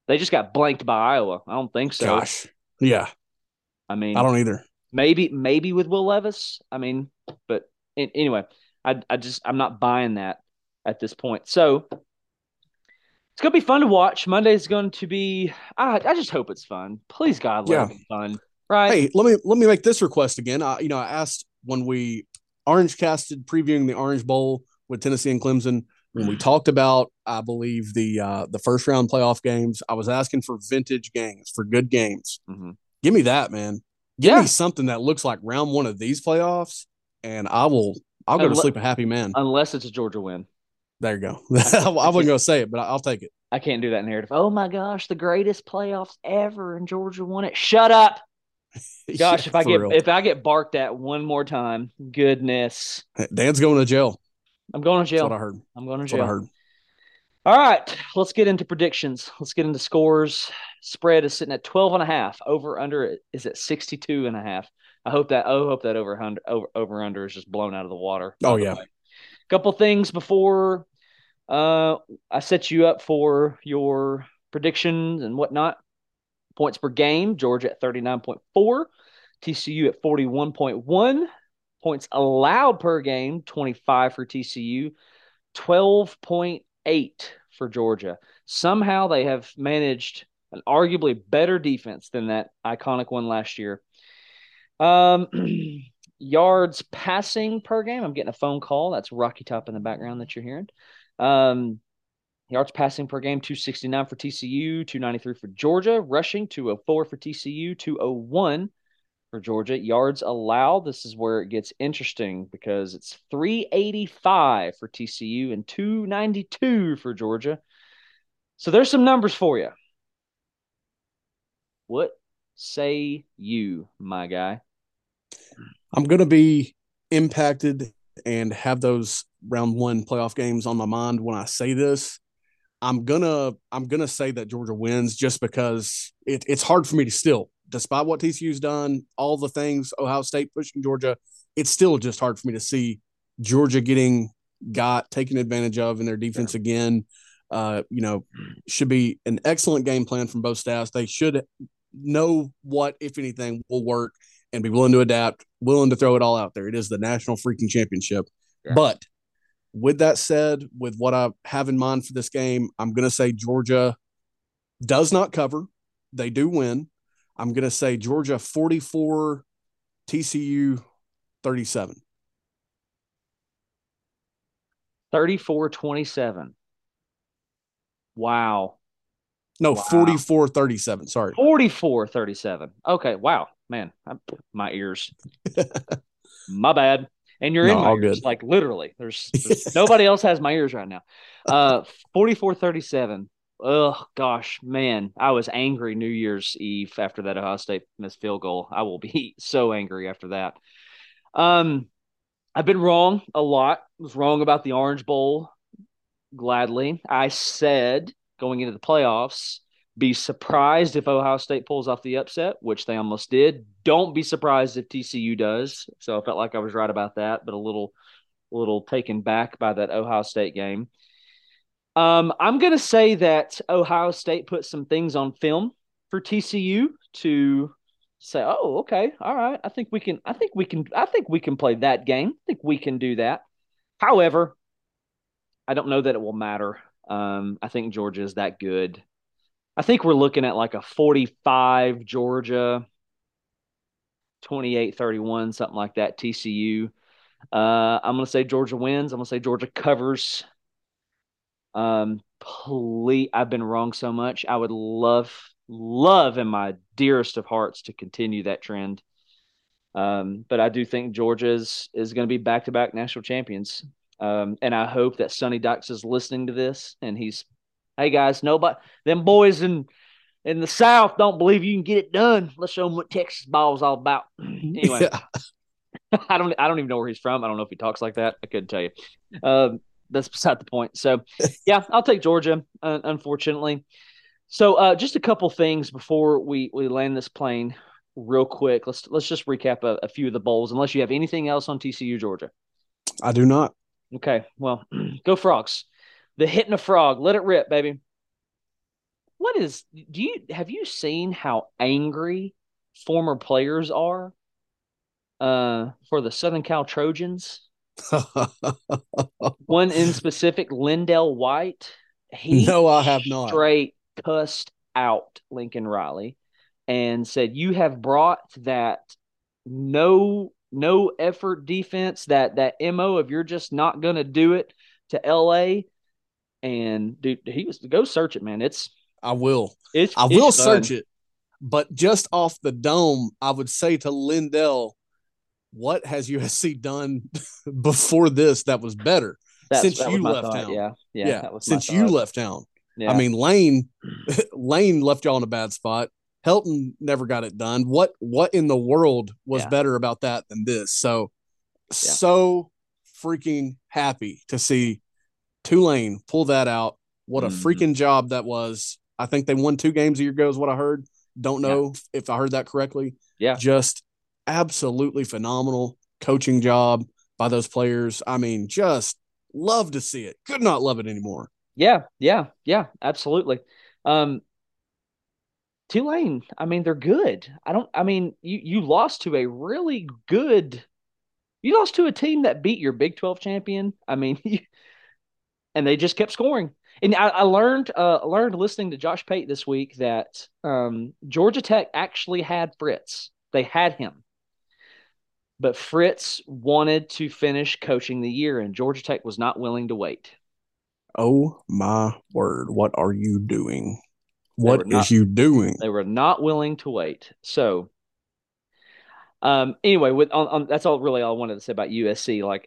They just got blanked by Iowa. I don't think so. Gosh. Yeah. I mean, I don't either. Maybe with Will Levis. I mean, but anyway, I'm not buying that at this point. So it's going to be fun to watch. Monday's going to be – I just hope it's fun. Please, God, let it be fun. Right? Hey, let me make this request again. I asked when we orange casted previewing the Orange Bowl with Tennessee and Clemson, when we talked about, I believe, the first-round playoff games, I was asking for vintage games, for good games. Give me that, man. Give me something that looks like round one of these playoffs, and I'll go to sleep a happy man. Unless it's a Georgia win. There you go. I wasn't going to say it, but I'll take it. I can't do that narrative. Oh, my gosh, the greatest playoffs ever, and Georgia won it. Shut up. Gosh, if I get barked at one more time, goodness. Dan's going to jail. I'm going to jail. That's what I heard. I'm going to jail. That's what I heard. All right, let's get into predictions. Let's get into scores. Spread is sitting at 12.5. Over-under is at 62.5. I hope that over-under is just blown out of the water. Oh, yeah. A couple things before – I set you up for your predictions and whatnot. Points per game, Georgia at 39.4, TCU at 41.1. Points allowed per game, 25 for TCU, 12.8 for Georgia. Somehow they have managed an arguably better defense than that iconic one last year. Yards passing per game, I'm getting a phone call. That's Rocky Top in the background that you're hearing. Yards passing per game, 269 for TCU, 293 for Georgia. Rushing, 204 for TCU, 201 for Georgia. Yards allowed, this is where it gets interesting, because it's 385 for TCU and 292 for Georgia. So there's some numbers for you. What say you, my guy? I'm going to be impacted and have those round one playoff games on my mind when I say this. I'm gonna say that Georgia wins, just because it's hard for me to still, despite what TCU's done, all the things, Ohio State pushing Georgia, it's still just hard for me to see Georgia taken advantage of in their defense again. Should be an excellent game plan from both staffs. They should know what, if anything, will work and be willing to adapt, willing to throw it all out there. It is the national freaking championship. Yeah. But with that said, with what I have in mind for this game, I'm going to say Georgia does not cover. They do win. I'm going to say Georgia 44, TCU 37. 34-27. Wow. No, 44-37. Wow. Sorry. 44-37. Okay. Wow, man. My ears. My bad. And you're in my ears, good. Like literally. There's nobody else has my ears right now. 44-37. Oh, gosh, man. I was angry New Year's Eve after that Ohio State missed field goal. I will be so angry after that. I've been wrong a lot. I was wrong about the Orange Bowl, gladly. I said going into the playoffs Be surprised if Ohio State pulls off the upset, which they almost did. Don't be surprised if TCU does. So I felt like I was right about that, but a little taken back by that Ohio State game. I'm going to say that Ohio State put some things on film for TCU to say, oh, okay, all right, I think we can play that game. I think we can do that. However, I don't know that it will matter. I think Georgia is that good. I think we're looking at like a 45 Georgia, 28-31, something like that, TCU. I'm going to say Georgia wins. I'm going to say Georgia covers. Please, I've been wrong so much. I would love in my dearest of hearts to continue that trend. But I do think Georgia is going to be back-to-back national champions. And I hope that Sonny Dykes is listening to this and he's, hey guys, nobody, them boys in the South don't believe you can get it done. Let's show them what Texas ball is all about. Anyway, yeah. I don't even know where he's from. I don't know if he talks like that. I couldn't tell you. That's beside the point. So, yeah, I'll take Georgia, unfortunately. So, just a couple things before we land this plane, real quick. Let's just recap a few of the bowls. Unless you have anything else on TCU, Georgia. I do not. Okay, well, go Frogs. The hitting a frog, let it rip, baby. Have you seen how angry former players are for the Southern Cal Trojans? One in specific, LenDale White. I have not. Straight cussed out Lincoln Riley and said, "You have brought that no effort defense, that MO of you're just not going to do it to LA." And dude, go search it, man. I will search it. But just off the dome, I would say to LenDale, what has USC done before this that was better since you left town? Yeah. Since you left town. I mean, Lane left y'all in a bad spot. Helton never got it done. What in the world was better about that than this? So freaking happy to see Tulane pull that out. What a freaking job that was. I think they won 2 games a year ago is what I heard. Don't know if I heard that correctly. Yeah. Just absolutely phenomenal coaching job by those players. I mean, just love to see it. Could not love it anymore. Yeah, absolutely. Tulane, I mean, they're good. You lost to a really good – you lost to a team that beat your Big 12 champion. I mean, and they just kept scoring. And I learned listening to Josh Pate this week that Georgia Tech actually had Fritz. They had him. But Fritz wanted to finish coaching the year, and Georgia Tech was not willing to wait. Oh, my word. What are you doing? They were not willing to wait. So, anyway, that's all I wanted to say about USC. Like,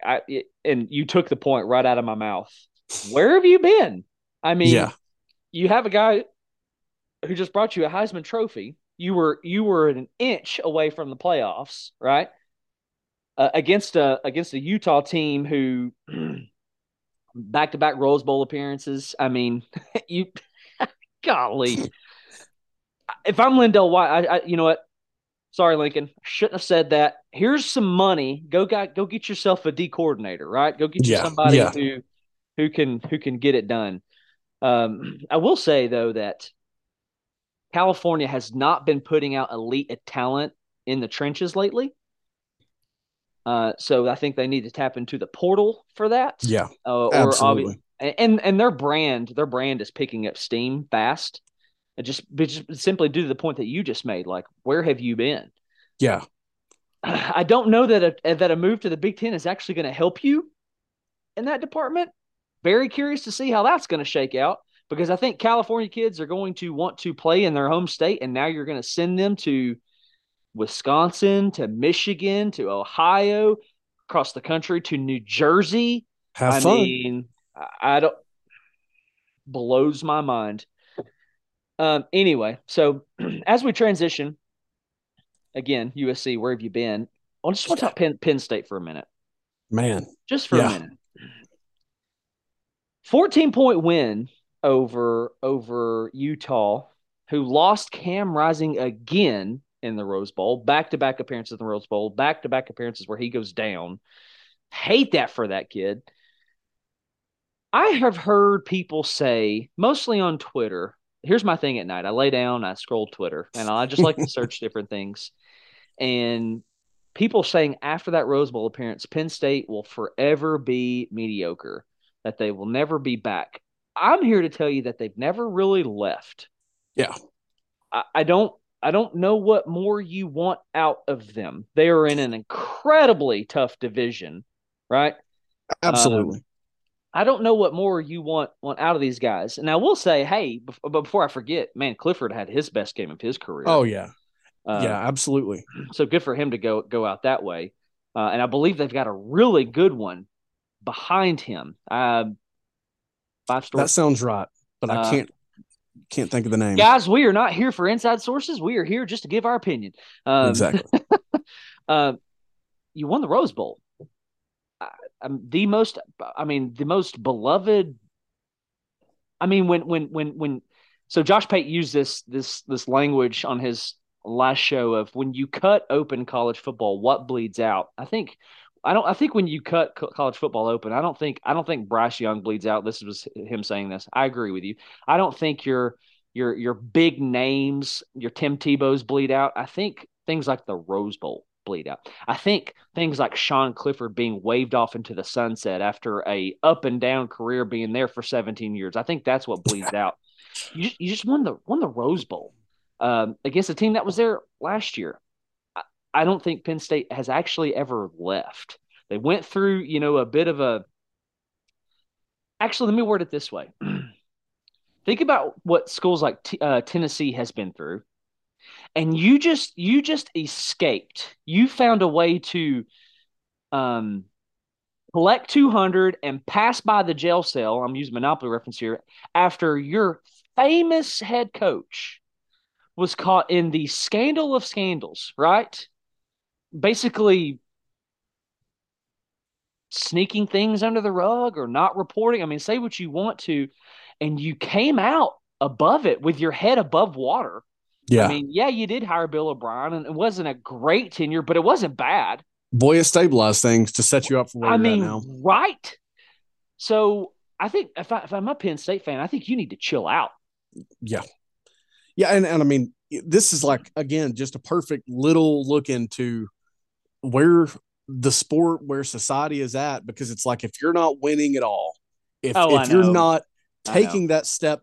and you took the point right out of my mouth. Where have you been? I mean, you have a guy who just brought you a Heisman Trophy. You were an inch away from the playoffs, right? Against a Utah team who back-to-back Rose Bowl appearances. I mean, you, golly. If I'm LenDale White, I you know what? Sorry, Lincoln, shouldn't have said that. Here's some money. Go get yourself a D coordinator, right? Go get you somebody who can get it done. I will say though that California has not been putting out elite talent in the trenches lately. So I think they need to tap into the portal for that. Yeah, absolutely. And their brand is picking up steam fast. And just simply due to the point that you just made, like, where have you been? Yeah. I don't know that a move to the Big Ten is actually going to help you in that department. Very curious to see how that's going to shake out. Because I think California kids are going to want to play in their home state, and now you're going to send them to Wisconsin, to Michigan, to Ohio, across the country, to New Jersey. Have fun. I mean, I don't – blows my mind. Anyway, so as we transition, again, USC, where have you been? I just want to talk Penn State for a minute. Man. Just for a minute. 14-point win over Utah who lost Cam Rising again in the Rose Bowl, back-to-back appearances in the Rose Bowl, back-to-back appearances where he goes down. Hate that for that kid. I have heard people say, mostly on Twitter, here's my thing at night. I lay down, I scroll Twitter, and I just like to search different things. And people saying after that Rose Bowl appearance, Penn State will forever be mediocre, that they will never be back. I'm here to tell you that they've never really left. Yeah. I don't know what more you want out of them. They are in an incredibly tough division, right? Absolutely. I don't know what more you want out of these guys. And I will say, hey, but before I forget, man, Clifford had his best game of his career. Oh, yeah. Yeah, absolutely. So good for him to go out that way. And I believe they've got a really good one behind him. Five-star. That sounds right, but I can't think of the name. Guys, we are not here for inside sources. We are here just to give our opinion. Exactly. You won the Rose Bowl. The most beloved. I mean, when so Josh Pate used this language on his last show of when you cut open college football, what bleeds out? I think when you cut college football open, I don't think Bryce Young bleeds out. This was him saying this. I agree with you. I don't think your big names, your Tim Tebow's bleed out. I think things like the Rose Bowl bleed out. I think things like Sean Clifford being waved off into the sunset after a up and down career being there for 17 years. I think that's what bleeds out. You just won the Rose Bowl against a team that was there last year. I don't think Penn State has actually ever left. They went through, a bit of a – actually, let me word it this way. Think about what schools like Tennessee has been through, and you just escaped. You found a way to collect 200 and pass by the jail cell. I'm using Monopoly reference here. After your famous head coach was caught in the scandal of scandals, right? Basically sneaking things under the rug or not reporting. I mean, say what you want to, and you came out above it with your head above water. Yeah. I mean, yeah, you did hire Bill O'Brien, and it wasn't a great tenure, but it wasn't bad. Boy, it stabilized things to set you up for where you're at now. Right? So I think if I'm a Penn State fan, I think you need to chill out. Yeah. Yeah, and I mean, this is like, again, just a perfect little look into where the sport, where society is at, because it's like, if you're not winning at all, if you're not taking that step,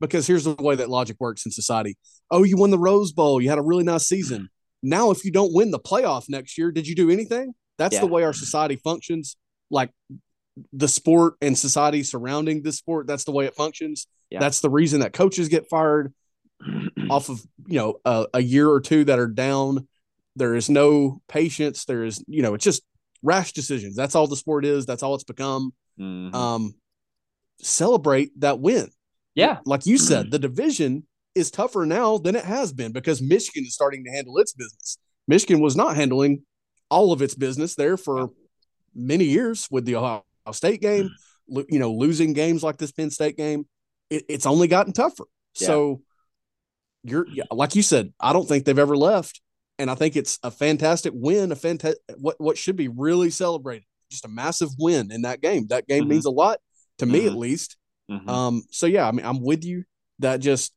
because here's the way that logic works in society. Oh, you won the Rose Bowl. You had a really nice season. Now, if you don't win the playoff next year, did you do anything? That's the way our society functions. Like the sport and society surrounding this sport, that's the way it functions. Yeah. That's the reason that coaches get fired off of, a year or two that are down. There is no patience. There is, it's just rash decisions. That's all the sport is. That's all it's become. Mm-hmm. Celebrate that win. Yeah. Like you said, the division is tougher now than it has been because Michigan is starting to handle its business. Michigan was not handling all of its business there for many years with the Ohio State game, losing games like this Penn State game. It's only gotten tougher. Yeah. So, like you said, I don't think they've ever left, and I think it's a fantastic win, what should be really celebrated, just a massive win in that game. That game means a lot to me, at least. Mm-hmm. So yeah, I mean, I'm with you. That just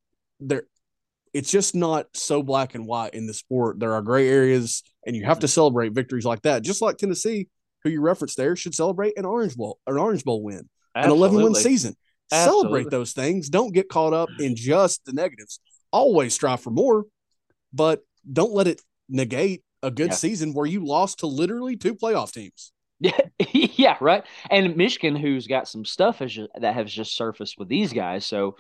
it's just not so black and white in the sport. There are gray areas, and you have to celebrate victories like that. Just like Tennessee, who you referenced there, should celebrate an Orange Bowl win, absolutely, an 11-win season. Absolutely. Celebrate those things. Don't get caught up in just the negatives. Always strive for more, but don't let it negate a good season where you lost to literally two playoff teams. Yeah, right. And Michigan, who's got some stuff that has just surfaced with these guys. So,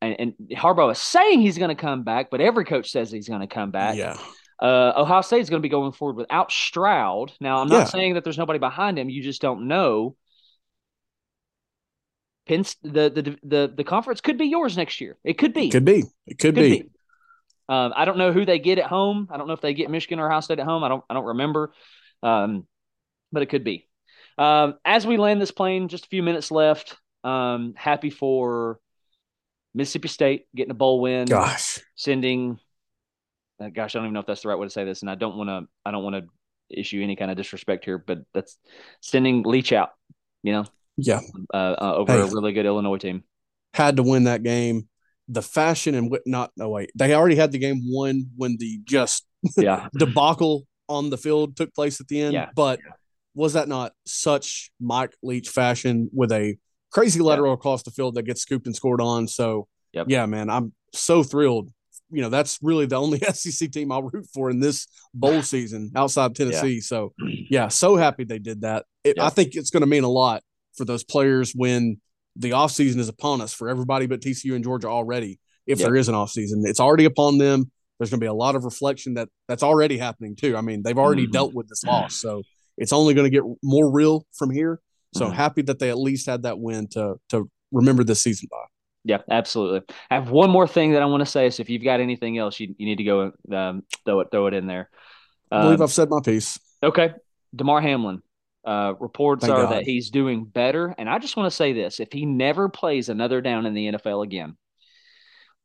and Harbaugh is saying he's going to come back, but every coach says he's going to come back. Yeah. Ohio State is going to be going forward without Stroud. Now, I'm not saying that there's nobody behind him. You just don't know. The conference could be yours next year. It could be. I don't know who they get at home. I don't know if they get Michigan or Ohio State at home. I don't remember, but it could be. As we land this plane, just a few minutes left. Happy for Mississippi State getting a bowl win. Gosh. Sending gosh, I don't even know if that's the right way to say this, and I don't want to issue any kind of disrespect here, but that's sending Leach out, you know? Yeah. Over a really good Illinois team. Had to win that game. The fashion and whatnot. No, wait. They already had the game won when the debacle on the field took place at the end. Yeah. But was that not such Mike Leach fashion with a crazy lateral across the field that gets scooped and scored on? So, man, I'm so thrilled. You know, that's really the only SEC team I'll root for in this bowl season outside Tennessee. Yeah. So, so happy they did that. I think it's going to mean a lot for those players when the offseason is upon us for everybody but TCU and Georgia already. If there is an offseason, it's already upon them. There's going to be a lot of reflection that's already happening too. I mean, they've already dealt with this loss. So it's only going to get more real from here. So happy that they at least had that win to remember this season by. Yeah, absolutely. I have one more thing that I want to say. So if you've got anything else, you need to go throw it in there. I believe I've said my piece. Okay. Damar Hamlin. Reports Thank are God. That he's doing better. And I just want to say this. If he never plays another down in the NFL again.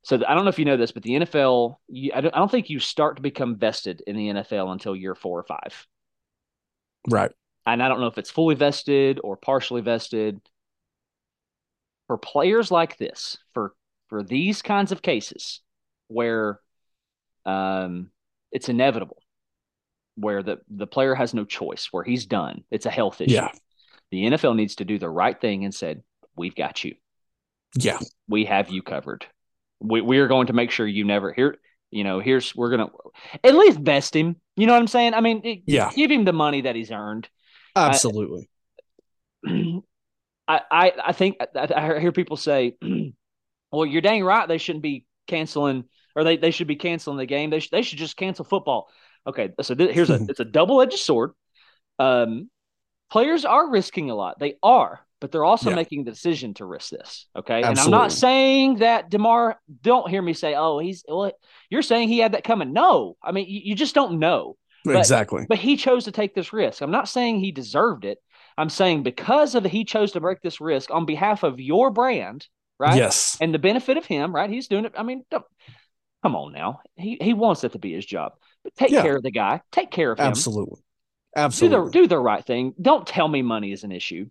So I don't know if you know this, but the NFL, I don't think you start to become vested in the NFL until year 4 or 5. Right. And I don't know if it's fully vested or partially vested. For players like this, for these kinds of cases where it's inevitable, where the player has no choice, where he's done, it's a health issue. Yeah. The NFL needs to do the right thing and said, we've got you. Yeah. We have you covered. We are going to make sure you never hear, you know, we're going to at least vest him. You know what I'm saying? I mean, give him the money that he's earned. Absolutely. I think I hear people say, well, you're dang right. They shouldn't be canceling, or they should be canceling the game. They should just cancel football. Okay. So it's a double-edged sword. Players are risking a lot. They are, but they're also making the decision to risk this. Okay. Absolutely. And I'm not saying that Damar, don't hear me say, oh, you're saying he had that coming. No, I mean, you just don't know. Exactly. But he chose to take this risk. I'm not saying he deserved it. I'm saying because of he chose to break this risk on behalf of your brand, right? Yes. And the benefit of him, right? He's doing it. I mean, come on now. He wants it to be his job. But take care of the guy. Take care of him. Absolutely. Absolutely. Do the right thing. Don't tell me money is an issue.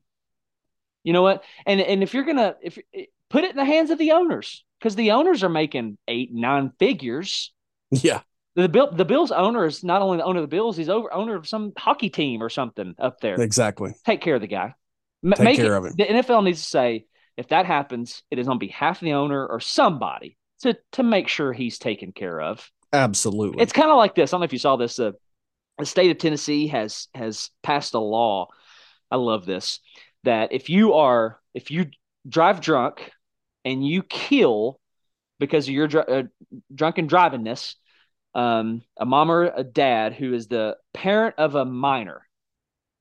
You know what? And if you're going to put it in the hands of the owners, because the owners are making 8-9 figures. Yeah. The Bills owner is not only the owner of the Bills, he's owner of some hockey team or something up there. Exactly. Take care of the guy. Take care of him. The NFL needs to say, if that happens, it is on behalf of the owner or somebody to make sure he's taken care of. Absolutely. It's kind of like this. I don't know if you saw this. The state of Tennessee has passed a law. I love this. That if you drive drunk and you kill because of your drunken drivenness, a mom or a dad who is the parent of a minor,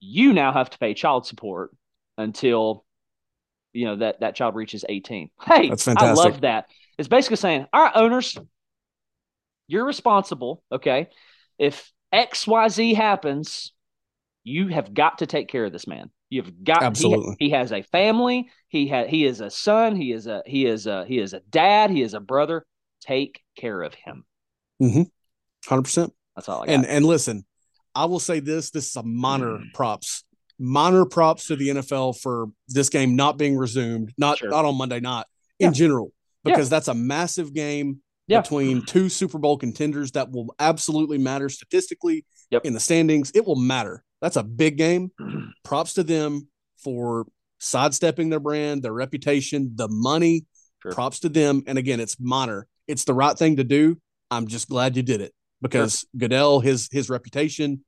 you now have to pay child support until you know that child reaches 18. Hey, that's fantastic. I love that. It's basically saying, all right, owners, you're responsible. Okay. If XYZ happens, you have got to take care of this man. You've got absolutely. He has a family. He is a son. He is a dad. He is a brother. Take care of him. Mm-hmm. 100%. That's all I got. And listen, I will say this is a minor props to the NFL for this game not being resumed, not on Monday night in general, because that's a massive game between two Super Bowl contenders that will absolutely matter statistically in the standings. It will matter. That's a big game. Props to them for sidestepping their brand, their reputation, the money. Sure. Props to them. And again, it's minor. It's the right thing to do. I'm just glad you did it because Goodell, his reputation,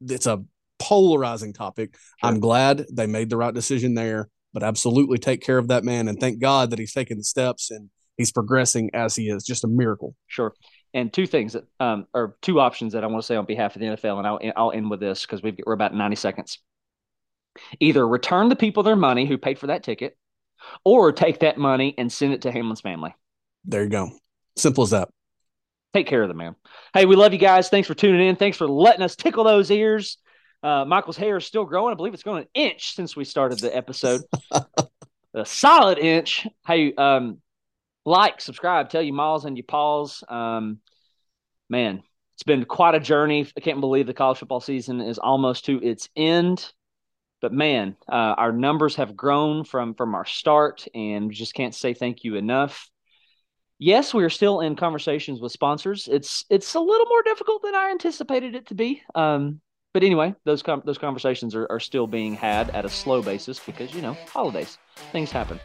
it's a polarizing topic. Sure. I'm glad they made the right decision there, but absolutely take care of that man. And thank God that he's taking the steps and he's progressing as he is. Just a miracle. Sure. And two things that or two options that I want to say on behalf of the NFL, and I'll end with this because we're about 90 seconds. Either return the people their money who paid for that ticket or take that money and send it to Hamlin's family. There you go. Simple as that. Take care of the man. Hey, we love you guys. Thanks for tuning in. Thanks for letting us tickle those ears. Michael's hair is still growing. I believe it's grown an inch since we started the episode. A solid inch. Hey, Like, subscribe, tell your maws and your paws. Man, it's been quite a journey. I can't believe the college football season is almost to its end. But, man, our numbers have grown from our start, and we just can't say thank you enough. Yes, we are still in conversations with sponsors. It's a little more difficult than I anticipated it to be. But anyway, those conversations are still being had at a slow basis because, you know, holidays, things happen.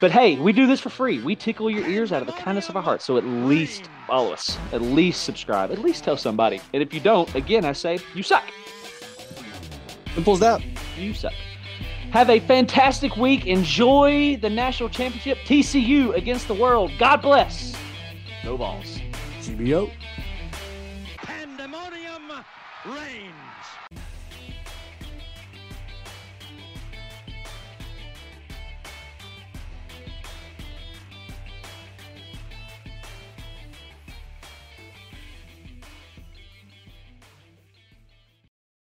But, hey, we do this for free. We tickle your ears out of the kindness of our hearts. So at least follow us. At least subscribe. At least tell somebody. And if you don't, again, I say, you suck. Simple as that. You suck. Have a fantastic week. Enjoy the national championship. TCU against the world. God bless. No balls. CBO. Pandemonium Reigns.